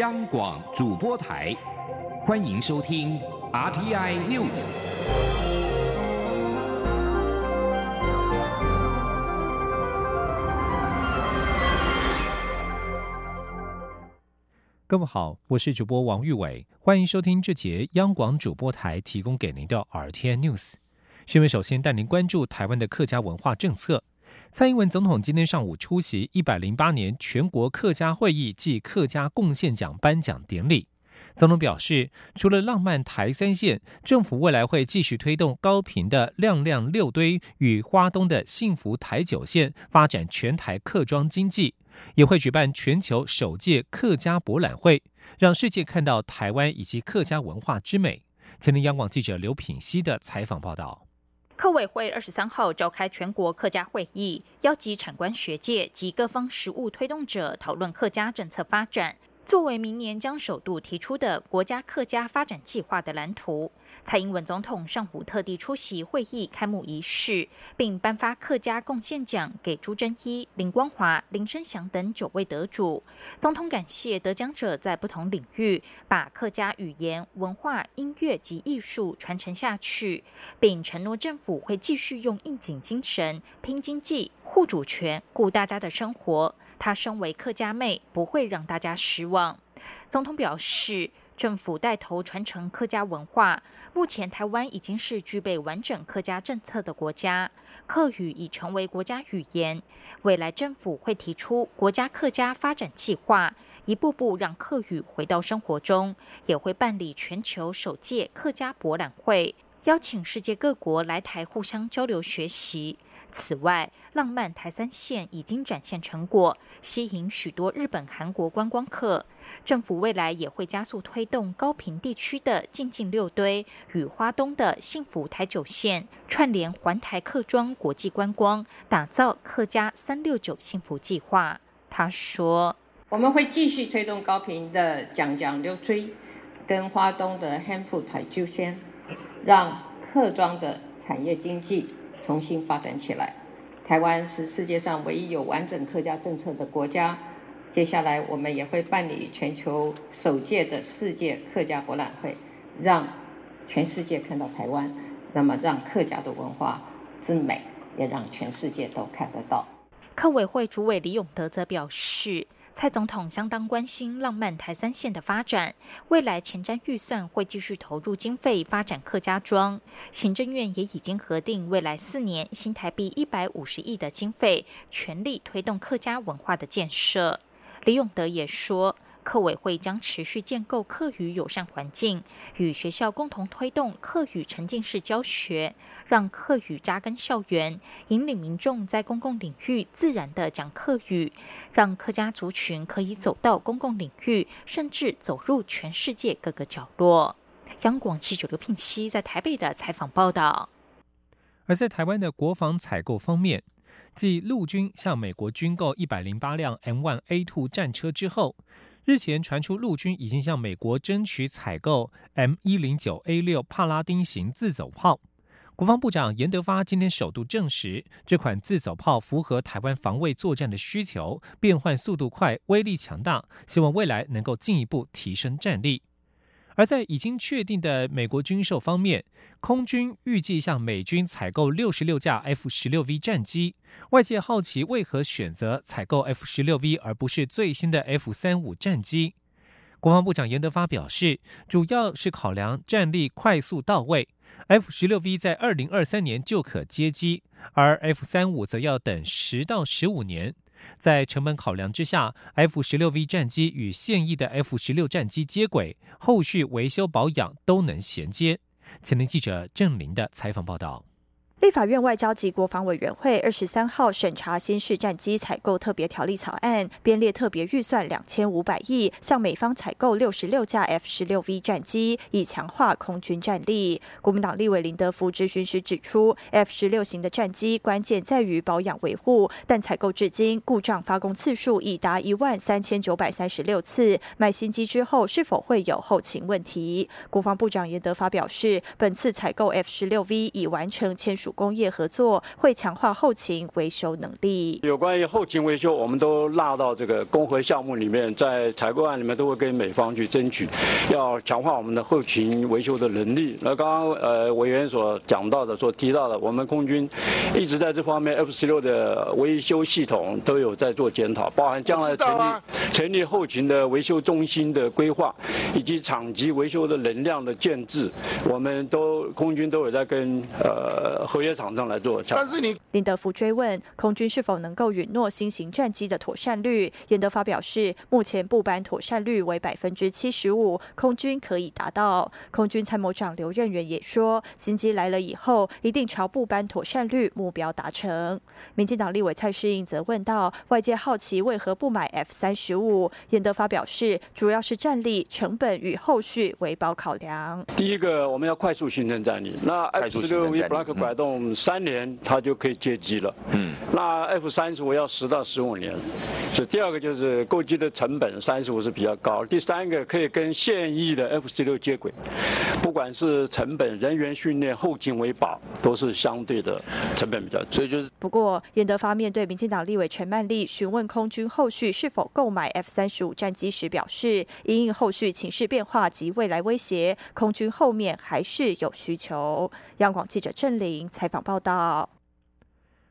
央广主播台，欢迎收听 RTI News。各位好，我是主播王玉伟，欢迎收听这节央广主播台提供给您的 RTI News。新闻首先带您关注台湾的客家文化政策。蔡英文总统今天上午出席108年全国客家会议暨客家贡献奖颁奖典礼。总统表示，除了浪漫台三线，政府未来会继续推动高屏的亮亮六堆与花东的幸福台九线发展全台客庄经济，也会举办全球首届客家博览会，让世界看到台湾以及客家文化之美。前天央广记者刘品熙的采访报道。客委会23号召开全国客家会议，邀集产官学界及各方实务推动者讨论客家政策发展，作为明年将首度提出的国家客家发展计划的蓝图。蔡英文总统上午特地出席会议开幕仪式，并颁发客家贡献奖给朱珍一、林光华、林生祥等9位得主。总统感谢得奖者在不同领域把客家语言、文化、音乐及艺术传承下去，并承诺政府会继续用应景精神拼经济、护主权、顾大家的生活。他身为客家妹，不会让大家失望。总统表示，政府带头传承客家文化，目前台湾已经是具备完整客家政策的国家，客语已成为国家语言。未来政府会提出国家客家发展计划，一步步让客语回到生活中，也会办理全球首届客家博览会，邀请世界各国来台互相交流学习。此外，浪漫台三线已经展现成果，吸引许多日本、韩国观光客。政府未来也会加速推动高屏地区的进进六堆与花东的幸福台九线，串联环台客庄国际观光，打造客家369幸福计划。他说，我们会继续推动高屏的讲讲六堆跟花东的幸福台九线，让客庄的产业经济重新发展起来。台湾是世界上唯一有完整客家政策的国家。接下来我们也会办理全球首届的世界客家博览会，让全世界看到台湾，那么让客家的文化之美也让全世界都看得到。客委会主委李永德则表示，蔡总统相当关心浪漫台三线的发展，未来前瞻预算会继续投入经费发展客家庄。行政院也已经核定未来4年新台币150亿的经费，全力推动客家文化的建设。李永德也说，客委会将持续建构客语友善环境，与学校共同推动客语沉浸式教学，让客语扎根校园，引领民众在公共领域自然地讲客语，让客家族群可以走到公共领域，甚至走入全世界各个角落。央广记者刘聘熙在台北的采访报道。而在台湾的国防采购方面，继陆军向美国军购108辆 M1A2 战车之后，日前传出陆军已经向美国争取采购 M109A6 帕拉丁型自走炮。国防部长严德发今天首度证实，这款自走炮符合台湾防卫作战的需求，变换速度快，威力强大，希望未来能够进一步提升战力。而在已经确定的美国军售方面，空军预计向美军采购66架 F-16V 战机，外界好奇为何选择采购 F-16V 而不是最新的 F-35 战机。国防部长严德发表示，主要是考量战力快速到位， F-16V 在2023年就可接机，而 F-35 则要等10到15年。在成本考量之下， F-16V 战机与现役的 F-16 战机接轨，后续维修保养都能衔接。前天记者郑林的采访报道。立法院外交及国防委员会23号审查新式战机采购特别条例草案，编列特别预算2500亿，向美方采购66架 F-16V 战机，以强化空军战力。国民党立委林德福质询时指出， F-16 型的战机关键在于保养维护，但采购至今故障发功次数已达13936次，买新机之后是否会有后勤问题？国防部长严德发表示，本次采购 F-16V 已完成签署属工业合作，会强化后勤维修能力。有关于后勤维修，我们都纳到这个公合项目里面，在采购案里面都会跟美方去争取，要强化我们的后勤维修的能力。那刚刚委员所讲到的、所提到的，我们空军一直在这方面 F-16 的维修系统都有在做检讨，包含将来成立后勤的维修中心的规划，以及厂级维修的能量的建制，我们空军都有在跟合约厂商来做。但是林德福追问空军是否能够允诺新型战机的妥善率，严德发表示，目前部班妥善率为75%，空军可以达到。空军参谋长刘任元也说，新机来了以后，一定朝部班妥善率目标达成。民进党立委蔡适应则问到，外界好奇为何不买 F-35，严德发表示，主要是战力、成本与后续维保考量。第一个，我们要快速形成战力。那 F-16V Block 摆动3年，它就可以接机了。那 F-35要10到15年。所以第二个就是购机的成本35是比较高。第三个可以跟现役的 F-16接轨，不管是成本、人员训练、后勤维保，都是相对的成本比较低。所以就是不过，严德发面对民进党立委陈曼丽询问空军后续是否购买 F-35战机时表示，因应后续情势变化及未来威胁，空军后面还是有需求。央广记者郑玲采访报道。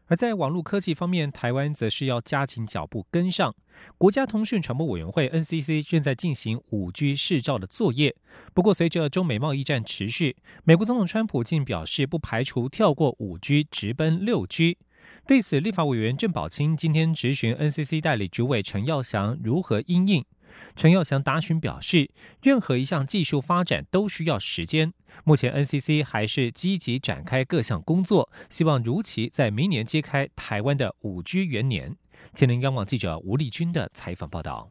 而在网络科技方面，台湾则是要加紧脚步跟上。国家通讯传播委员会 NCC 正在进行 5G 试照的作业。不过，随着中美贸易战持续，美国总统川普竟表示不排除跳过 5G 直奔 6G。对此，立法委员郑宝清今天质询 NCC 代理主委陈耀祥如何因应。陈耀祥答询表示，任何一项技术发展都需要时间，目前 NCC 还是积极展开各项工作，希望如期在明年揭开台湾的 5G 元年。前天央广记者吴立君的采访报道。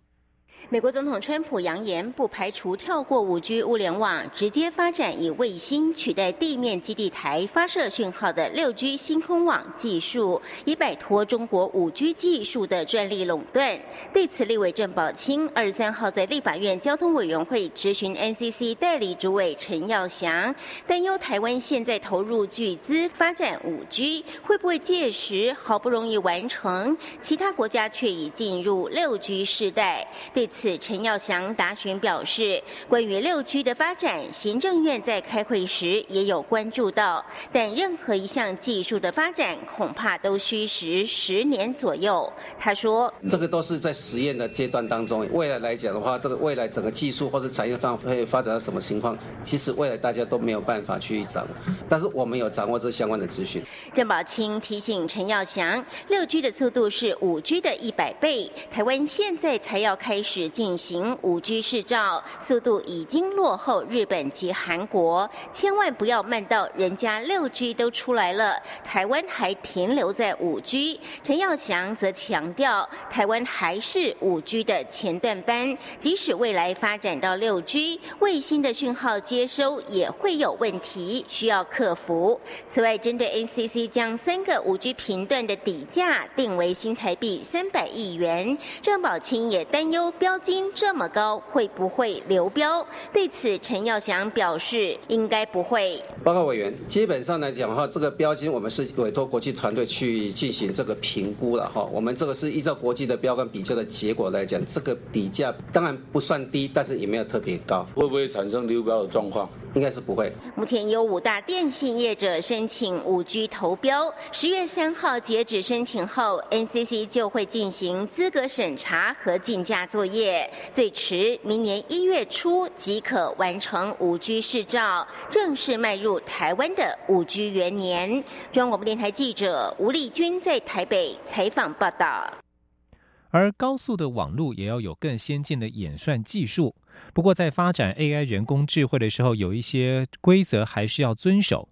美国总统川普扬言不排除跳过 5G 物联网，直接发展以卫星取代地面基地台发射讯号的 6G 星空网技术，以摆脱中国 5G 技术的专利垄断。对此，立委郑宝清23号在立法院交通委员会质询 NCC 代理主委陈耀祥，担忧台湾现在投入巨资发展 5G， 会不会届时好不容易完成，其他国家却已进入 6G 世代。对此，陈耀祥答询表示，关于 6G 的发展，行政院在开会时也有关注到，但任何一项技术的发展恐怕都需时10年左右。他说，这个都是在实验的阶段当中，未来来讲的话，这个未来整个技术或是产业方会发展到什么情况，其实未来大家都没有办法去掌握，但是我们有掌握这相关的资讯。郑宝清提醒陈耀祥， 6G 的速度是 5G 的100倍，台湾现在才要开始进行 5G 试照，速度已经落后日本及韩国，千万不要慢到人家 6G 都出来了，台湾还停留在 5G。 陈耀祥则强调，台湾还是 5G 的前段班，即使未来发展到 6G， 卫星的讯号接收也会有问题，需要克服。此外，针对 NCC 将3个 5G 频段的底价定为新台币300亿元，郑宝清也担忧标金这么高会不会流标？对此，陈耀祥表示，应该不会。报告委员，基本上来讲哈，这个标金我们是委托国际团队去进行这个评估了哈。我们这个是依照国际的标杆比较的结果来讲，这个底价当然不算低，但是也没有特别高。会不会产生流标的状况？应该是不会。目前有5大电信业者申请 5G 投标，10月3号截止申请后 ，NCC 就会进行资格审查和竞价作业。最迟明年1月初即可完成 5G 试照，正式迈入台湾的 5G 元年。中央广播电台记者吴丽君在台北采访报道。而高速的网路也要有更先进的演算技术，不过在发展 AI 人工智慧的时候，有一些规则还是要遵守。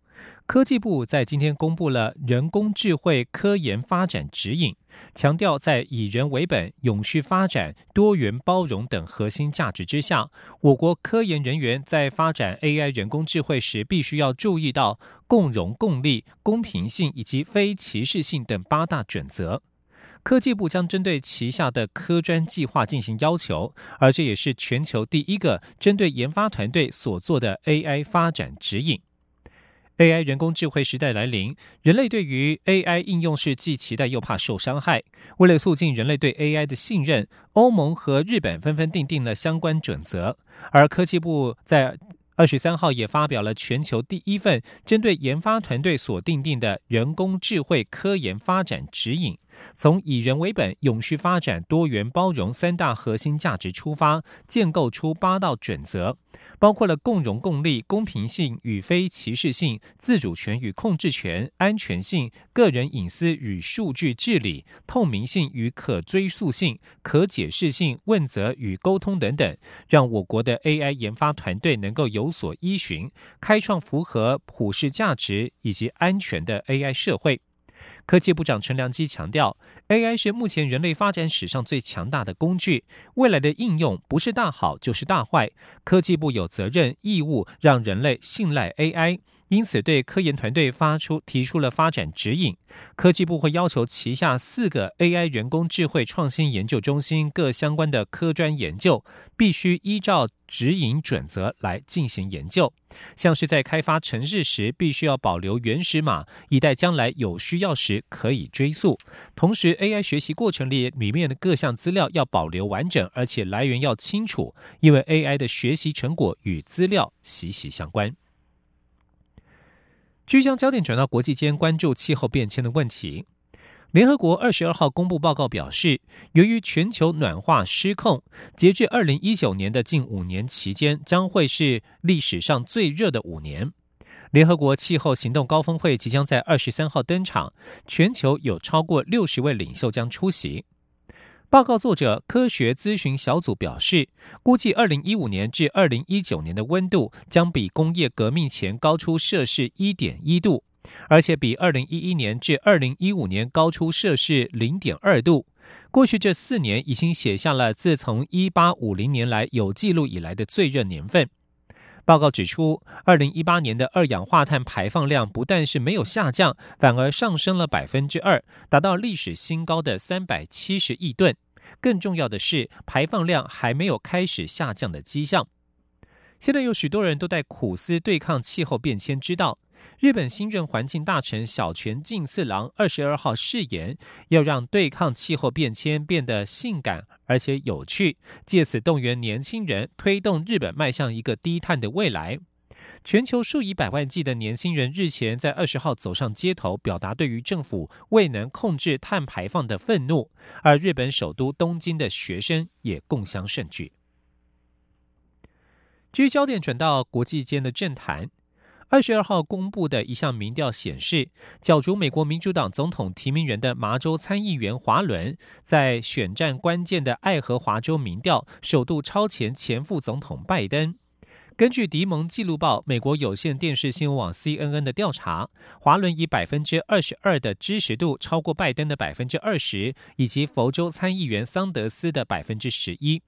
科技部在今天公布了人工智慧科研发展指引，强调在以人为本、永续发展、多元包容等核心价值之下，我国科研人员在发展 AI 人工智慧时，必须要注意到共荣共利、公平性以及非歧视性等8大准则。科技部将针对旗下的科专计划进行要求，而这也是全球第1个针对研发团队所做的 AI 发展指引。AI 人工智慧时代来临，人类对于 AI 应用是既期待又怕受伤害。为了促进人类对 AI 的信任，欧盟和日本纷纷订定了相关准则，而科技部在23号也发表了全球第一份针对研发团队所订定的人工智慧科研发展指引，从以人为本、永续发展、多元包容三大核心价值出发，建构出8道准则，包括了共荣共利、公平性与非歧视性、自主权与控制权、安全性、个人隐私与数据治理、透明性与可追溯性、可解释性、问责与沟通等等，让我国的 AI 研发团队能够有所依循，开创符合普世价值以及安全的 AI 社会。科技部长陈良基强调 ，AI 是目前人类发展史上最强大的工具，未来的应用不是大好就是大坏。科技部有责任义务让人类信赖 AI， 因此对科研团队提出了发展指引。科技部会要求旗下4个 AI 人工智慧创新研究中心各相关的科专研究，必须依照指引准则来进行研究，像是在开发程式时必须要保留原始码，以待将来有需要时可以追溯。同时 AI 学习过程里面的各项资料要保留完整，而且来源要清楚，因为 AI 的学习成果与资料息息相关。将焦点转到国际间，关注气候变迁的问题。联合国22号公布报告表示，由于全球暖化失控，截至2019年的近5年期间，将会是历史上最热的5年。联合国气候行动高峰会即将在23号登场，全球有超过60位领袖将出席。报告作者科学咨询小组表示，估计2015年至2019年的温度将比工业革命前高出摄氏 1.1 度。而且比2011年至2015年高出摄氏 0.2 度。过去这4年已经写下了自从1850年来有记录以来的最热年份。报告指出，2018年的二氧化碳排放量不但是没有下降，反而上升了 2%， 达到历史新高的370亿吨。更重要的是，排放量还没有开始下降的迹象。现在有许多人都在苦思对抗气候变迁之道。日本新任环境大臣小泉进次郎22号誓言，要让对抗气候变迁变得性感而且有趣，借此动员年轻人，推动日本迈向一个低碳的未来。全球数以百万计的年轻人日前在20号走上街头，表达对于政府未能控制碳排放的愤怒，而日本首都东京的学生也共襄盛举。焦点转到国际间的政坛。22号公布的一项民调显示，角逐美国民主党总统提名人的麻州参议员华伦，在选战关键的爱荷华州民调首度超前前副总统拜登。根据迪蒙纪录报美国有线电视新闻网 CNN 的调查，华伦以 22% 的支持度超过拜登的 20%， 以及佛州参议员桑德斯的 11%。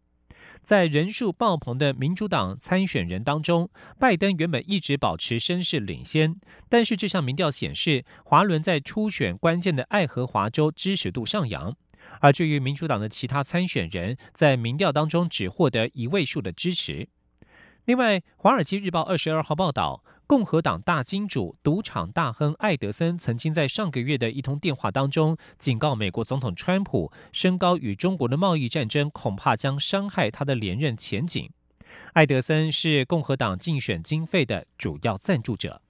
在人数爆棚的民主党参选人当中，拜登原本一直保持声势领先，但是这项民调显示，华伦在初选关键的爱荷华州支持度上扬，而至于民主党的其他参选人，在民调当中只获得1位数的支持。另外，《华尔街日报》22号报道，共和党大金主赌场大亨艾德森曾经在上个月的一通电话当中警告美国总统川普，升高与中国的贸易战争恐怕将伤害他的连任前景。艾德森是共和党竞选经费的主要赞助者。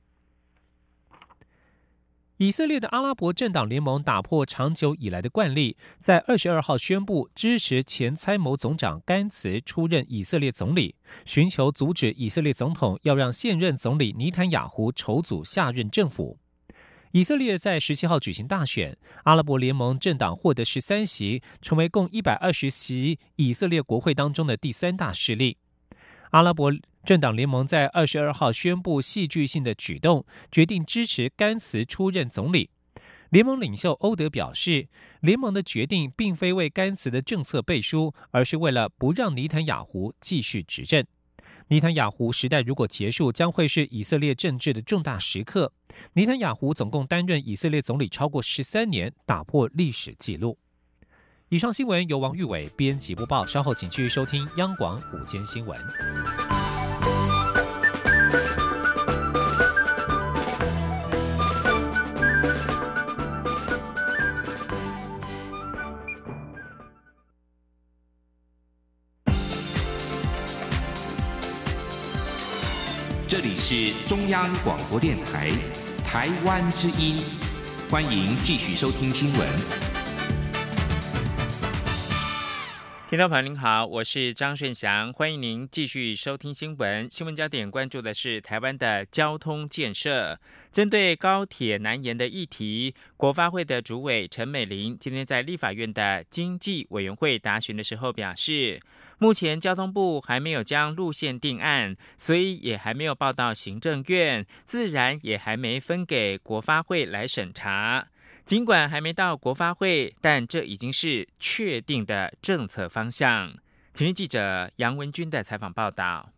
以色列的阿拉伯政党联盟打破长久以来的惯例，在22号宣布支持前参谋总长甘茨出任以色列总理，寻求阻止以色列总统要让现任总理尼坦雅胡筹组下任政府。以色列在17号举行大选，阿拉伯联盟政党获得13席，成为共120席以色列国会当中的第3大势力。阿拉伯政党联盟在22号宣布戏剧性的举动，决定支持甘茨出任总理。联盟领袖欧德表示，联盟的决定并非为甘茨的政策背书，而是为了不让尼坦雅胡继续执政。尼坦雅胡时代如果结束，将会是以色列政治的重大时刻。尼坦雅胡总共担任以色列总理超过13年，打破历史纪录。以上新闻由王玉伟编辑播报，稍后请继续收听央广午间新闻。这里是中央广播电台台湾之音，欢迎继续收听新闻。听众朋友您好，我是张顺祥，欢迎您继续收听新闻。新闻焦点关注的是台湾的交通建设。针对高铁南延的议题，国发会的主委陈美伶今天在立法院的经济委员会答询的时候表示，目前交通部还没有将路线定案，所以也还没有报到行政院，自然也还没分给国发会来审查。尽管还没到国发会，但这已经是确定的政策方向。请听记者杨文君的采访报道。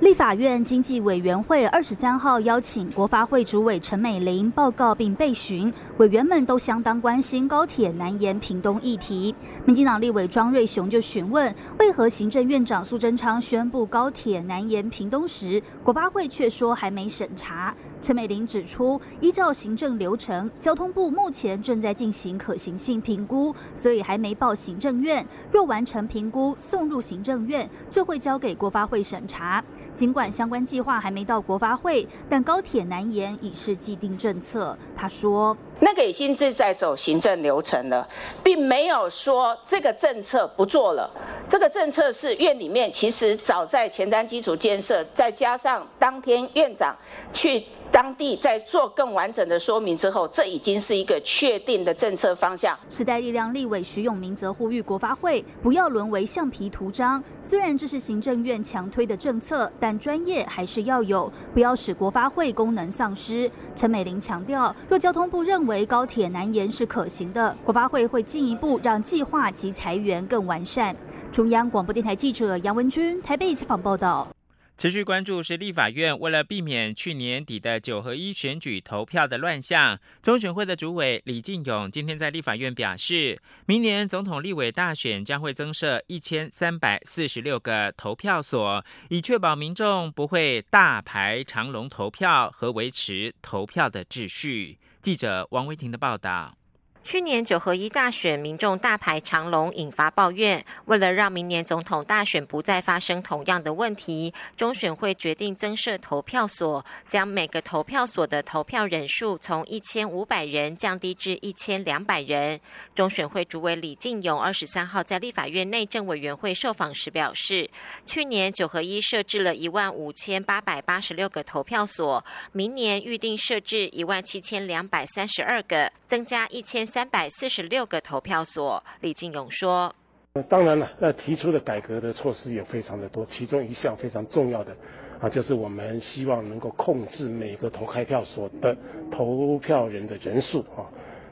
立法院经济委员会23号邀请国发会主委陈美伶报告并备询，委员们都相当关心高铁南延屏东议题。民进党立委庄瑞雄就询问，为何行政院长苏贞昌宣布高铁南延屏东时，国发会却说还没审查。陈美伶指出，依照行政流程，交通部目前正在进行可行性评估，所以还没报行政院。若完成评估，送入行政院，就会交给国发会审查。尽管相关计划还没到国发会，但高铁南延已是既定政策。他说，那个已经是在走行政流程了，并没有说这个政策不做了。这个政策是院里面其实早在前瞻基础建设，再加上当天院长去当地在做更完整的说明之后，这已经是一个确定的政策方向。时代力量立委徐永明则呼吁国发会不要沦为橡皮图章，虽然这是行政院强推的政策，但专业还是要有，不要使国发会功能丧失。陈美伶强调，若交通部认为高铁南延是可行的，国发会会进一步让计划及裁员更完善。中央广播电台记者杨文君台北采访报道。持续关注是立法院为了避免去年底的9合1选举投票的乱象，中选会的主委李进勇今天在立法院表示，明年总统立委大选将会增设1346个投票所，以确保民众不会大排长龙投票和维持投票的秩序。记者王威婷的报道。去年9合1大选民众大排长龙引发抱怨，为了让明年总统大选不再发生同样的问题，中选会决定增设投票所，将每个投票所的投票人数从1500人降低至1200人。中选会主委李进勇23号在立法院内政委员会受访时表示，去年9合1设置了15886个投票所，明年预定设置17232个，增加1346个投票所。李进勇说，当然了，提出的改革的措施也非常的多，其中一项非常重要的就是我们希望能够控制每个投开票所的投票人的人数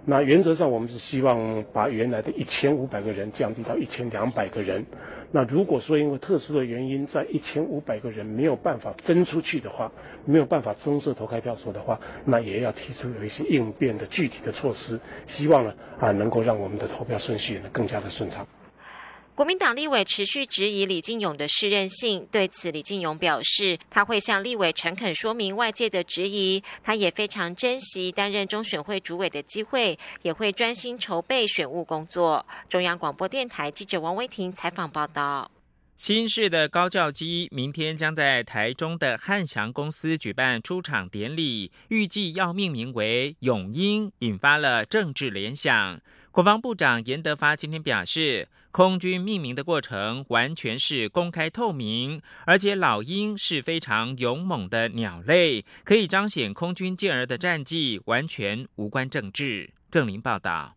那原则上我们是希望把原来的1500个人降低到1200个人。那如果说因为特殊的原因，在1500个人没有办法分出去的话，没有办法增设投开票所的话，那也要提出有一些应变的具体的措施，希望呢能够让我们的投票顺序更加的顺畅。国民党立委持续质疑李进勇的适任性，对此李进勇表示，他会向立委诚恳说明外界的质疑，他也非常珍惜担任中选会主委的机会，也会专心筹备选务工作。中央广播电台记者王威婷采访报道。新式的高教机明天将在台中的汉翔公司举办出厂典礼，预计要命名为勇鹰，引发了政治联想。国防部长严德发今天表示，空军命名的过程完全是公开透明，而且老鹰是非常勇猛的鸟类，可以彰显空军健儿的战绩，完全无关政治。郑林报道。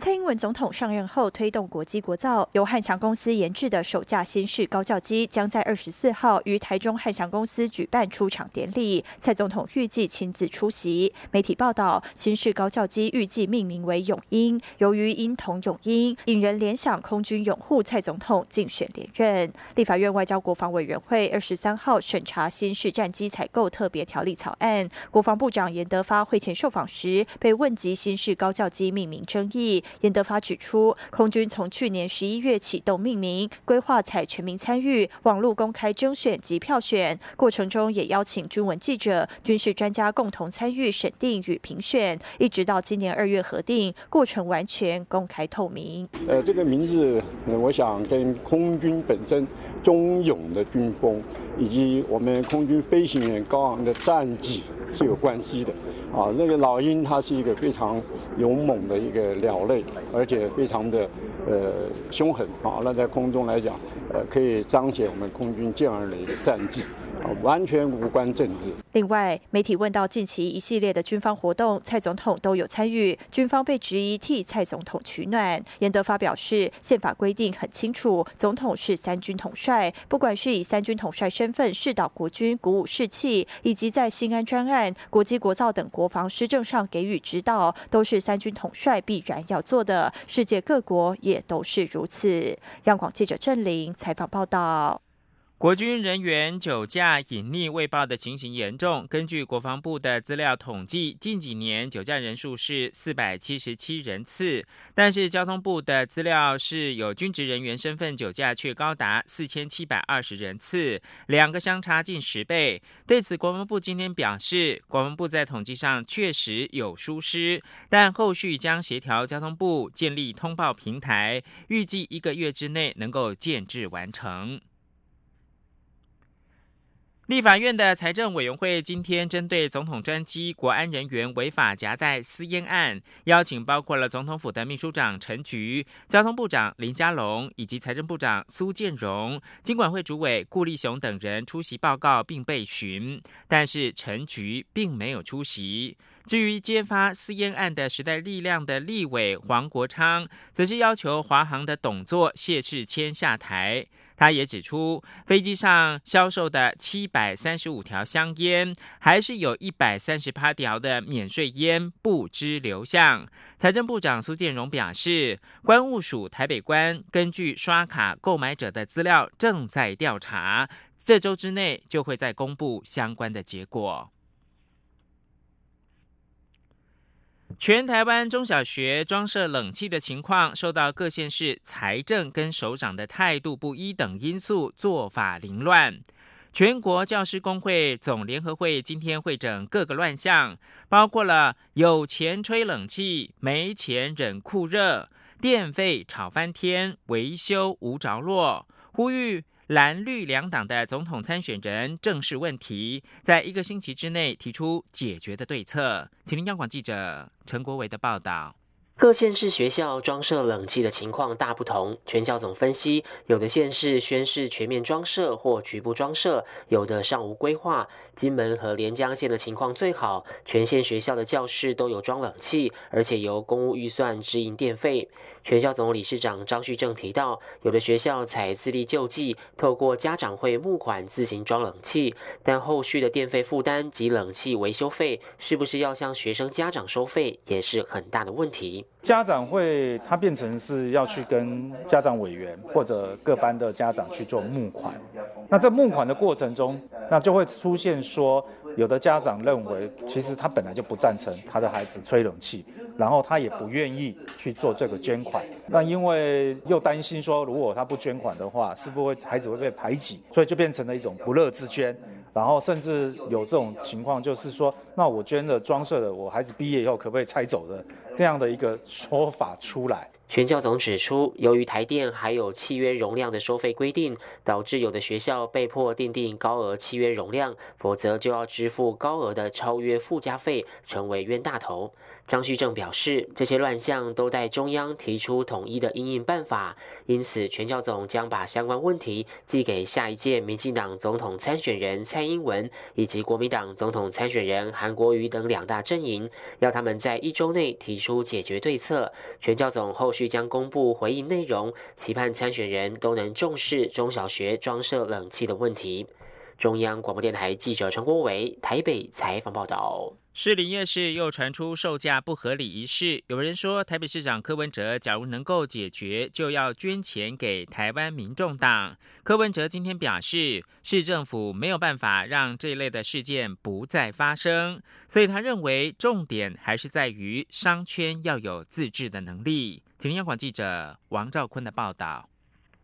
蔡英文总统上任后推动国机国造，由汉翔公司研制的首架新式高教机将在24号于台中汉翔公司举办出厂典礼，蔡总统预计亲自出席。媒体报道，新式高教机预计命名为勇鹰，由于鹰同勇鹰，引人联想空军拥护蔡总统竞选连任。立法院外交国防委员会23号审查新式战机采购特别条例草案，国防部长严德发会前受访时被问及新式高教机命名争议。严德发指出，空军从去年11月启动命名，规划采全民参与、网络公开征选及票选，过程中也邀请军文记者、军事专家共同参与审定与评选，一直到今年2月核定，过程完全公开透明。这个名字，我想跟空军本身忠勇的军风，以及我们空军飞行员高昂的战绩是有关系的。 啊，那个老鹰它是一个非常勇猛的一个鸟类，而且非常的凶狠啊。那在空中来讲，可以彰显我们空军健儿的一个战绩，啊，完全无关政治。另外，媒体问到近期一系列的军方活动，蔡总统都有参与，军方被质疑替蔡总统取暖。严德发表示，宪法规定很清楚，总统是三军统帅，不管是以三军统帅身份视导国军、鼓舞士气，以及在新安专案、国机国造等 国防施政上给予指导，都是三军统帅必然要做的。世界各国也都是如此。央广记者郑玲采访报道。国军人员酒驾隐匿未报的情形严重。根据国防部的资料统计，近几年酒驾人数是477人次，但是交通部的资料是有军职人员身份酒驾却高达4720人次，两个相差近10倍。对此，国防部今天表示，国防部在统计上确实有疏失，但后续将协调交通部建立通报平台，预计1个月之内能够建制完成。 立法院的财政委员会今天针对总统专机国安人员违法夹带私烟案，邀请包括了总统府的秘书长陈菊、交通部长林佳龙以及财政部长苏建荣、金管会主委顾立雄等人出席报告并被询，但是陈菊并没有出席。至于揭发私烟案的时代力量的立委黄国昌，则是要求华航的董座谢世谦下台。 他也指出，飞机上销售的735条香烟，还是有138条的免税烟不知流向。财政部长苏建荣表示，关务署台北关根据刷卡购买者的资料正在调查，这周之内就会再公布相关的结果。 全台湾中小学装设冷气的情况，受到各县市财政跟首长的态度不一等因素，做法凌乱。全国教师工会总联合会今天会诊各个乱象，包括了有钱吹冷气，没钱忍酷热，电费炒翻天，维修无着落，呼吁 蓝绿两党的总统参选人正视问题，在1个星期之内提出解决的对策。请听央广记者陈国维的报道。各县市学校装设冷气的情况大不同。全教总分析，有的县市宣示全面装设或局部装设，有的尚无规划。金门和连江县的情况最好，全县学校的教室都有装冷气，而且由公务预算支应电费。 全校总理事长张旭正提到，有的学校采自力救济，透过家长会募款自行装冷气，但后续的电费负担及冷气维修费，是不是要向学生家长收费，也是很大的问题。家长会它变成是要去跟家长委员或者各班的家长去做募款，那在募款的过程中，那就会出现说，有的家长认为其实他本来就不赞成他的孩子吹冷气，然后他也不愿意去做这个捐款。 那因为又担心说，如果他不捐款的话，是不是孩子会被排挤？所以就变成了一种不乐之捐。然后甚至有这种情况，就是说，那我捐了装设了，我孩子毕业以后可不可以拆走的这样的一个说法出来。 全教总指出，由于台电还有契约容量的收费规定，导致有的学校被迫订定高额契约容量，否则就要支付高额的超约附加费，成为冤大头。张旭正表示，这些乱象都待中央提出统一的因应办法，因此全教总将把相关问题寄给下一届民进党总统参选人蔡英文以及国民党总统参选人韩国瑜等两大阵营，要他们在1周内提出解决对策。全教总后续 将公布回应内容，期盼参选人都能重视中小学装设冷气的问题。中央广播电台记者陈国伟台北采访报道。士林夜市又传出售价不合理一事，有人说台北市长柯文哲假如能够解决，就要捐钱给台湾民众党。柯文哲今天表示，市政府没有办法让这一类的事件不再发生，所以他认为重点还是在于商圈要有自治的能力。请听央广记者王兆坤的报道。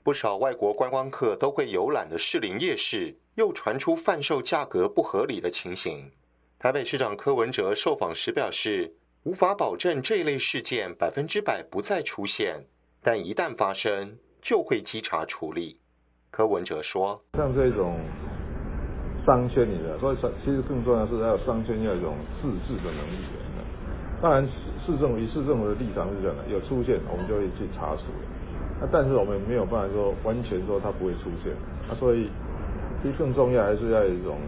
不少外国观光客都会游览的士林夜市，又传出贩售价格不合理的情形。台北市长柯文哲受访时表示，无法保证这类事件100%不再出现，但一旦发生，就会稽查处理。柯文哲说：“像这种商圈里的，所以其实更重要的是，要商圈要有一种自治的能力。当然，市政府的立场是这样的，有出现我们就会去查处。但是我们没有办法说完全说它不会出现。所以其实更重要还是要有一种。”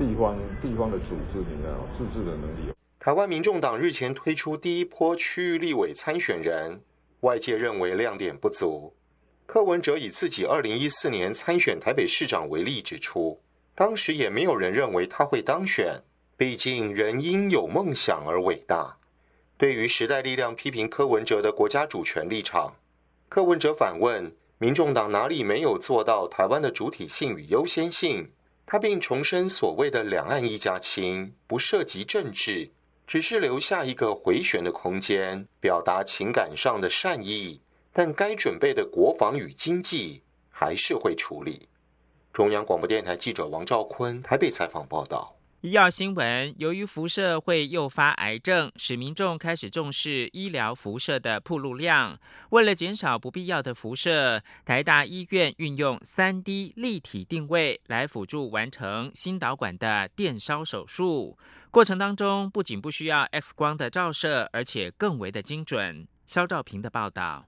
地方的组织里面自治的能力。台湾民众党日前推出第一波区域立委参选人，外界认为亮点不足。柯文哲以自己2014年参选台北市长为例指出，当时也没有人认为他会当选，毕竟人因有梦想而伟大。对于时代力量批评柯文哲的国家主权立场，柯文哲反问民众党哪里没有做到台湾的主体性与优先性。他并重申所谓的两岸一家亲不涉及政治，只是留下一个回旋的空间，表达情感上的善意，但该准备的国防与经济还是会处理。中央广播电台记者王兆坤台北采访报道。医药新闻，由于辐射会诱发癌症，使民众开始重视医疗辐射的曝露量。为了减少不必要的辐射，台大医院运用 3D 立体定位来辅助完成心导管的电烧手术。过程当中不仅不需要 X 光的照射，而且更为的精准。肖兆平的报道。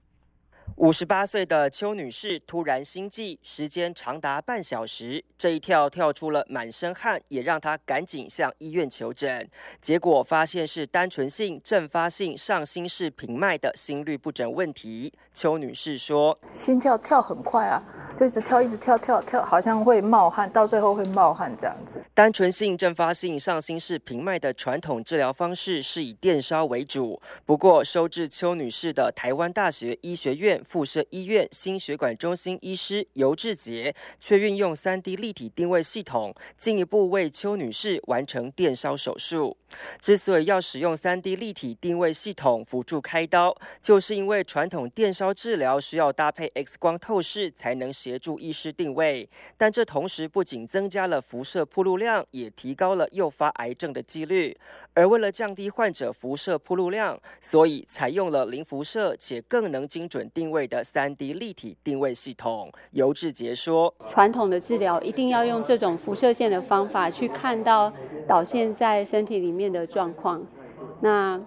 58岁的邱女士突然心悸，时间长达半小时，这一跳出了满身汗，也让她赶紧向医院求诊。结果发现是单纯性阵发性上心室平脉的心律不整问题。邱女士说：“心跳跳很快啊，就一直跳，好像会冒汗，到最后会冒汗这样子。”单纯性阵发性上心室平脉的传统治疗方式是以电烧为主，不过收治邱女士的台湾大学医学院附设医院心血管中心医师尤志杰却运用 3D 立体定位系统，进一步为邱女士完成电烧手术。之所以要使用 3D 立体定位系统辅助开刀，就是因为传统电烧治疗需要搭配 X 光透视才能协助医师定位，但这同时不仅增加了辐射曝露量，也提高了诱发癌症的几率。而为了降低患者辐射曝露量，所以采用了零辐射且更能精准定位的 3D 立体定位系统。尤志杰说：“传统的治疗一定要用这种辐射线的方法去看到导线在身体里面的状况。那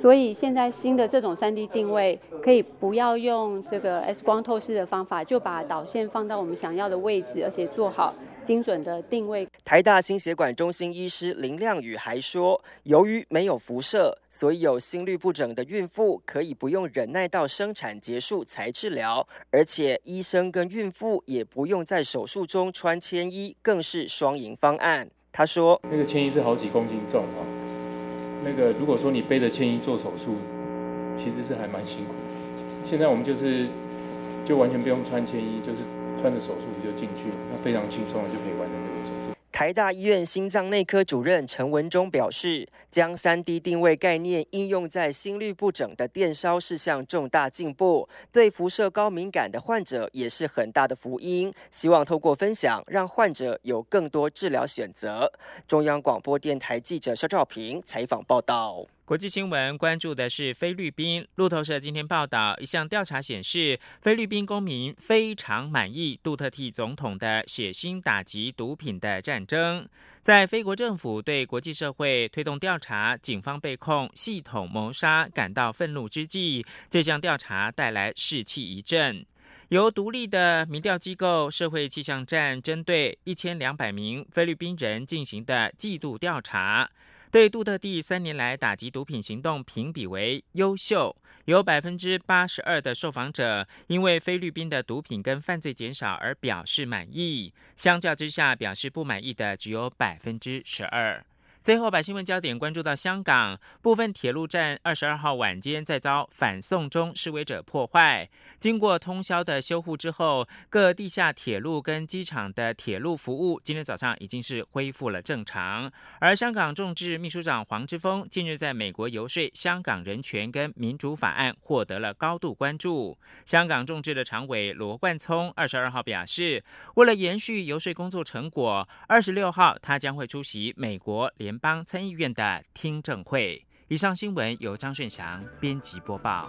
所以现在新的这种 3D 定位可以不要用这个 X 光透视的方法，就把导线放到我们想要的位置，而且做好精准的定位。”台大心血管中心医师林亮宇还说，由于没有辐射，所以有心律不整的孕妇可以不用忍耐到生产结束才治疗，而且医生跟孕妇也不用在手术中穿铅衣，更是双赢方案。他说：“那个铅衣是好几公斤重啊，那个如果说你背着铅衣做手术，其实是还蛮辛苦的。现在我们就完全不用穿铅衣，就是穿着手术就进去，那非常轻松的就可以完成这个手术。”台大医院心脏内科主任陈文忠表示，将 3D 定位概念应用在心律不整的电烧是项重大进步，对辐射高敏感的患者也是很大的福音，希望透过分享让患者有更多治疗选择。中央广播电台记者肖兆平采访报道。国际新闻关注的是菲律宾。路透社今天报道，一项调查显示，菲律宾公民非常满意杜特蒂总统的血腥打击毒品的战争。在菲国政府对国际社会推动调查警方被控系统谋杀感到愤怒之际，这项调查带来士气一振。由独立的民调机构社会气象站针对1200名菲律宾人进行的季度调查，对杜特地3年来打击毒品行动评比为优秀，有 82% 的受访者因为菲律宾的毒品跟犯罪减少而表示满意，相较之下表示不满意的只有 12%。最后把新闻焦点关注到香港，部分铁路站22号晚间再遭反送中示威者破坏，经过通宵的修护之后，各地下铁路跟机场的铁路服务今天早上已经是恢复了正常。而香港众志秘书长黄之锋近日在美国游说香港人权跟民主法案获得了高度关注。香港众志的常委罗冠聪22号表示，为了延续游说工作成果，26号他将会出席美国联邦参议院的听证会。以上新闻由张顺祥编辑播报。